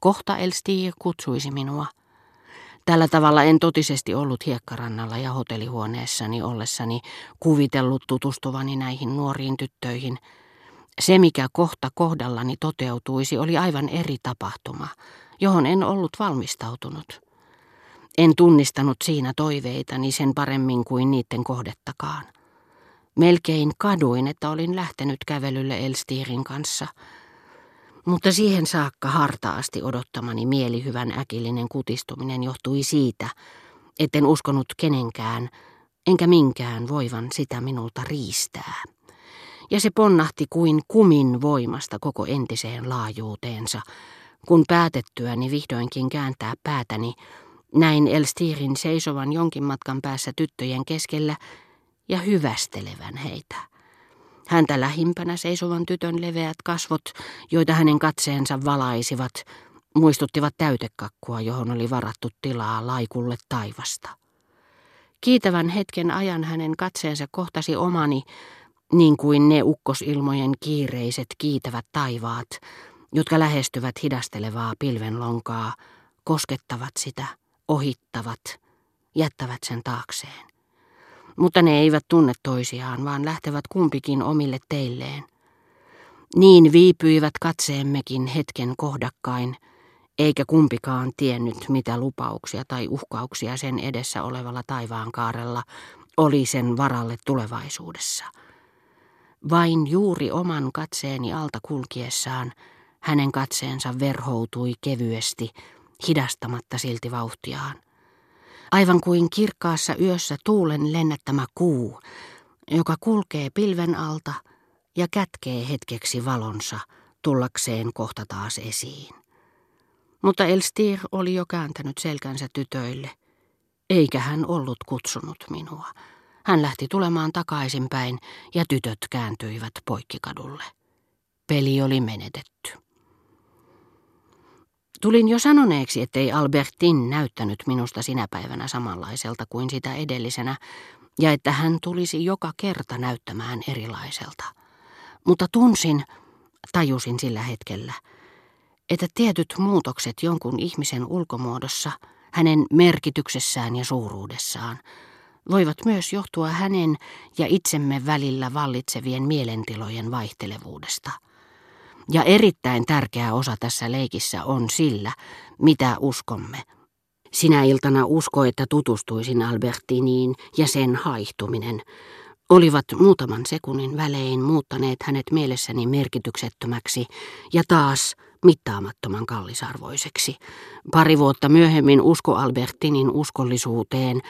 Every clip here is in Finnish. Kohta Elstir kutsuisi minua. Tällä tavalla en totisesti ollut hiekkarannalla ja hotellihuoneessani ollessani kuvitellut tutustuvani näihin nuoriin tyttöihin. Se, mikä kohta kohdallani toteutuisi, oli aivan eri tapahtuma, johon en ollut valmistautunut. En tunnistanut siinä toiveitani sen paremmin kuin niiden kohdettakaan. Melkein kaduin, että olin lähtenyt kävelylle Elstirin kanssa, mutta siihen saakka hartaasti odottamani mielihyvän äkillinen kutistuminen johtui siitä, etten uskonut kenenkään, enkä minkään voivan sitä minulta riistää. Ja se ponnahti kuin kumin voimasta koko entiseen laajuuteensa, kun päätettyäni vihdoinkin kääntää päätäni, näin Elstirin seisovan jonkin matkan päässä tyttöjen keskellä ja hyvästelevän heitä. Häntä lähimpänä seisovan tytön leveät kasvot, joita hänen katseensa valaisivat, muistuttivat täytekakkua, johon oli varattu tilaa laikulle taivasta. Kiitävän hetken ajan hänen katseensa kohtasi omani, niin kuin ne ukkosilmojen kiireiset kiitävät taivaat, jotka lähestyvät hidastelevaa pilvenlonkaa, koskettavat sitä, ohittavat, jättävät sen taakseen. Mutta ne eivät tunne toisiaan, vaan lähtevät kumpikin omille teilleen. Niin viipyivät katseemmekin hetken kohdakkain, eikä kumpikaan tiennyt, mitä lupauksia tai uhkauksia sen edessä olevalla taivaankaarella oli sen varalle tulevaisuudessa. Vain juuri oman katseeni alta kulkiessaan hänen katseensa verhoutui kevyesti, hidastamatta silti vauhtiaan. Aivan kuin kirkkaassa yössä tuulen lennättämä kuu, joka kulkee pilven alta ja kätkee hetkeksi valonsa tullakseen kohta taas esiin. Mutta Elstir oli jo kääntänyt selkänsä tytöille, eikä hän ollut kutsunut minua. Hän lähti tulemaan takaisinpäin ja tytöt kääntyivät poikkikadulle. Peli oli menetetty. Tulin jo sanoneeksi, ettei Albertine näyttänyt minusta sinä päivänä samanlaiselta kuin sitä edellisenä, ja että hän tulisi joka kerta näyttämään erilaiselta. Mutta tajusin sillä hetkellä, että tietyt muutokset jonkun ihmisen ulkomuodossa, hänen merkityksessään ja suuruudessaan, voivat myös johtua hänen ja itsemme välillä vallitsevien mielentilojen vaihtelevuudesta. Ja erittäin tärkeä osa tässä leikissä on sillä, mitä uskomme. Sinä iltana usko, että tutustuisin Albertiniin ja sen haihtuminen olivat muutaman sekunnin välein muuttaneet hänet mielessäni merkityksettömäksi ja taas mittaamattoman kallisarvoiseksi. 2 vuotta myöhemmin usko Albertinin uskollisuuteen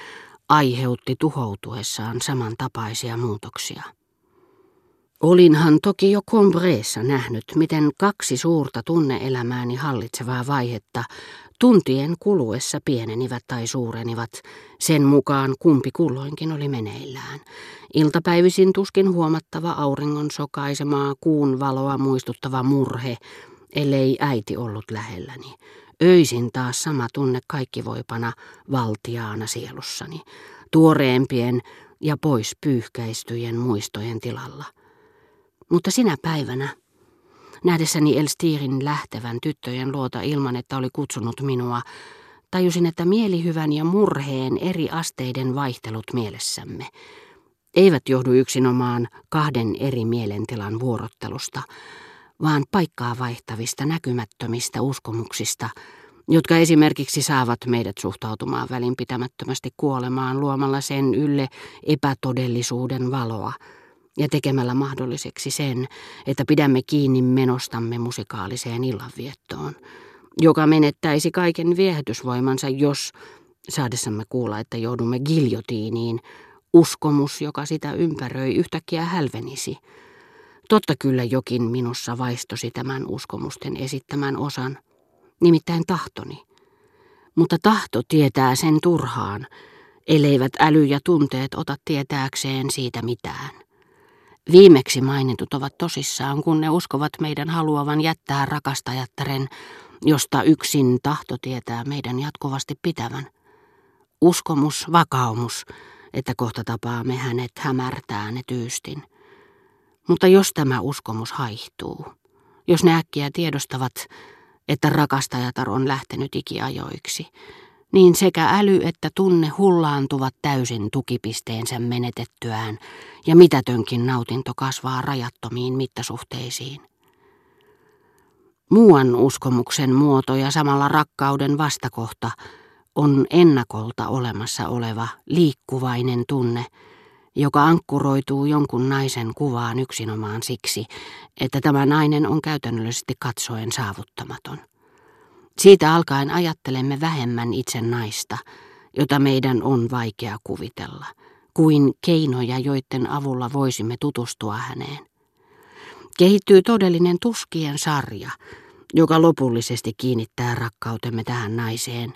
aiheutti tuhoutuessaan samantapaisia muutoksia. Olinhan toki jo Combrayssa nähnyt, miten 2 suurta tunne-elämääni hallitsevaa vaihetta tuntien kuluessa pienenivät tai suurenivat, sen mukaan kumpi kulloinkin oli meneillään. Iltapäivisin tuskin huomattava auringon sokaisemaa kuun valoa muistuttava murhe, ellei äiti ollut lähelläni. Öisin taas sama tunne kaikkivoipana valtiaana sielussani, tuoreempien ja pois pyyhkäistyjen muistojen tilalla. Mutta sinä päivänä, nähdessäni Elstirin lähtevän tyttöjen luota ilman, että oli kutsunut minua, tajusin, että mielihyvän ja murheen eri asteiden vaihtelut mielessämme eivät johdu yksinomaan 2 eri mielentilan vuorottelusta, vaan paikkaa vaihtavista näkymättömistä uskomuksista, jotka esimerkiksi saavat meidät suhtautumaan välinpitämättömästi kuolemaan luomalla sen ylle epätodellisuuden valoa ja tekemällä mahdolliseksi sen, että pidämme kiinni menostamme musikaaliseen illanviettoon, joka menettäisi kaiken viehätysvoimansa, jos, saadessamme kuulla, että joudumme giljotiiniin, uskomus, joka sitä ympäröi, yhtäkkiä hälvenisi. Totta kyllä jokin minussa vaistosi tämän uskomusten esittämän osan, nimittäin tahtoni. Mutta tahto tietää sen turhaan, elleivät äly ja tunteet ota tietääkseen siitä mitään. Viimeksi mainitut ovat tosissaan, kun ne uskovat meidän haluavan jättää rakastajattaren, josta yksin tahto tietää meidän jatkuvasti pitävän. Uskomus, vakaumus, että kohta tapaamme hänet, hämärtää ne tyystin. Mutta jos tämä uskomus haihtuu, jos ne äkkiä tiedostavat, että rakastajatar on lähtenyt ikiajoiksi, niin sekä äly että tunne hullaantuvat täysin tukipisteensä menetettyään ja mitätönkin nautinto kasvaa rajattomiin mittasuhteisiin. Muuan uskomuksen muoto ja samalla rakkauden vastakohta on ennakolta olemassa oleva liikkuvainen tunne, joka ankkuroituu jonkun naisen kuvaan yksinomaan siksi, että tämä nainen on käytännöllisesti katsoen saavuttamaton. Siitä alkaen ajattelemme vähemmän itse naista, jota meidän on vaikea kuvitella, kuin keinoja, joiden avulla voisimme tutustua häneen. Kehittyy todellinen tuskien sarja, joka lopullisesti kiinnittää rakkautemme tähän naiseen,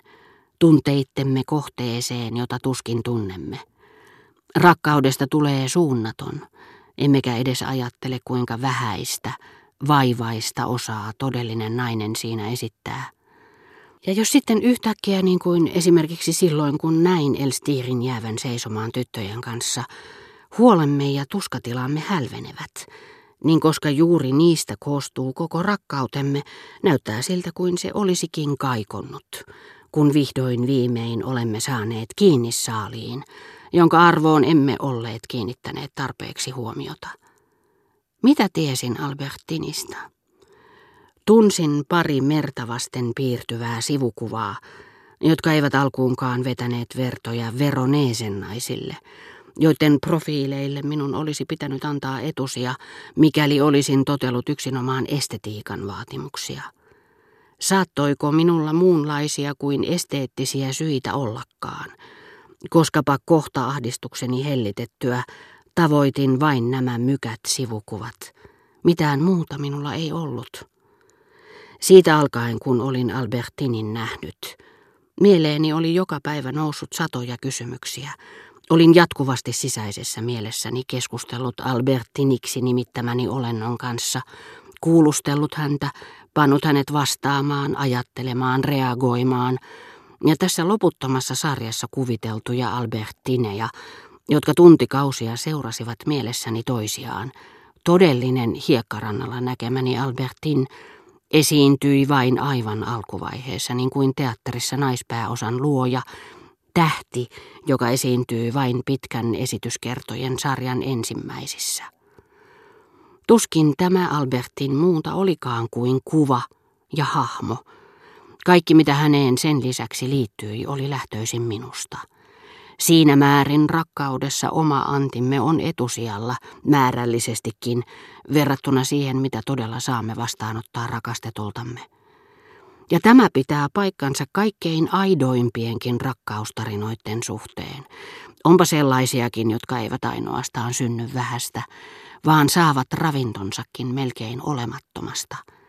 tunteittemme kohteeseen, jota tuskin tunnemme. Rakkaudesta tulee suunnaton, emmekä edes ajattele kuinka vähäistä, vaivaista osaa todellinen nainen siinä esittää. Ja jos sitten yhtäkkiä, niin kuin esimerkiksi silloin kun näin Elstirin jäävän seisomaan tyttöjen kanssa, huolemme ja tuskatilamme hälvenevät, niin koska juuri niistä koostuu koko rakkautemme, näyttää siltä kuin se olisikin kaikonnut, kun vihdoin viimein olemme saaneet kiinni saaliin, jonka arvoon emme olleet kiinnittäneet tarpeeksi huomiota. Mitä tiesin Albertinista? Tunsin pari merta vasten piirtyvää sivukuvaa, jotka eivät alkuunkaan vetäneet vertoja Veroneesen naisille, joiden profiileille minun olisi pitänyt antaa etusia, mikäli olisin totellut yksinomaan estetiikan vaatimuksia. Saattoiko minulla muunlaisia kuin esteettisiä syitä ollakaan? Koskapa kohta ahdistukseni hellitettyä, tavoitin vain nämä mykät sivukuvat. Mitään muuta minulla ei ollut. Siitä alkaen, kun olin Albertinin nähnyt, mieleeni oli joka päivä noussut satoja kysymyksiä. Olin jatkuvasti sisäisessä mielessäni keskustellut Albertiniksi nimittämäni olennon kanssa, kuulustellut häntä, pannut hänet vastaamaan, ajattelemaan, reagoimaan, ja tässä loputtomassa sarjassa kuviteltuja Albertineja, jotka tuntikausia seurasivat mielessäni toisiaan, todellinen hiekkarannalla näkemäni Albertine esiintyi vain aivan alkuvaiheessa, niin kuin teatterissa naispääosan luoja, tähti, joka esiintyy vain pitkän esityskertojen sarjan ensimmäisissä. Tuskin tämä Albertine muuta olikaan kuin kuva ja hahmo. Kaikki, mitä häneen sen lisäksi liittyi, oli lähtöisin minusta. Siinä määrin rakkaudessa oma antimme on etusijalla määrällisestikin verrattuna siihen, mitä todella saamme vastaanottaa rakastetultamme. Ja tämä pitää paikkansa kaikkein aidoimpienkin rakkaustarinoiden suhteen. Onpa sellaisiakin, jotka eivät ainoastaan synny vähästä, vaan saavat ravintonsakin melkein olemattomasta.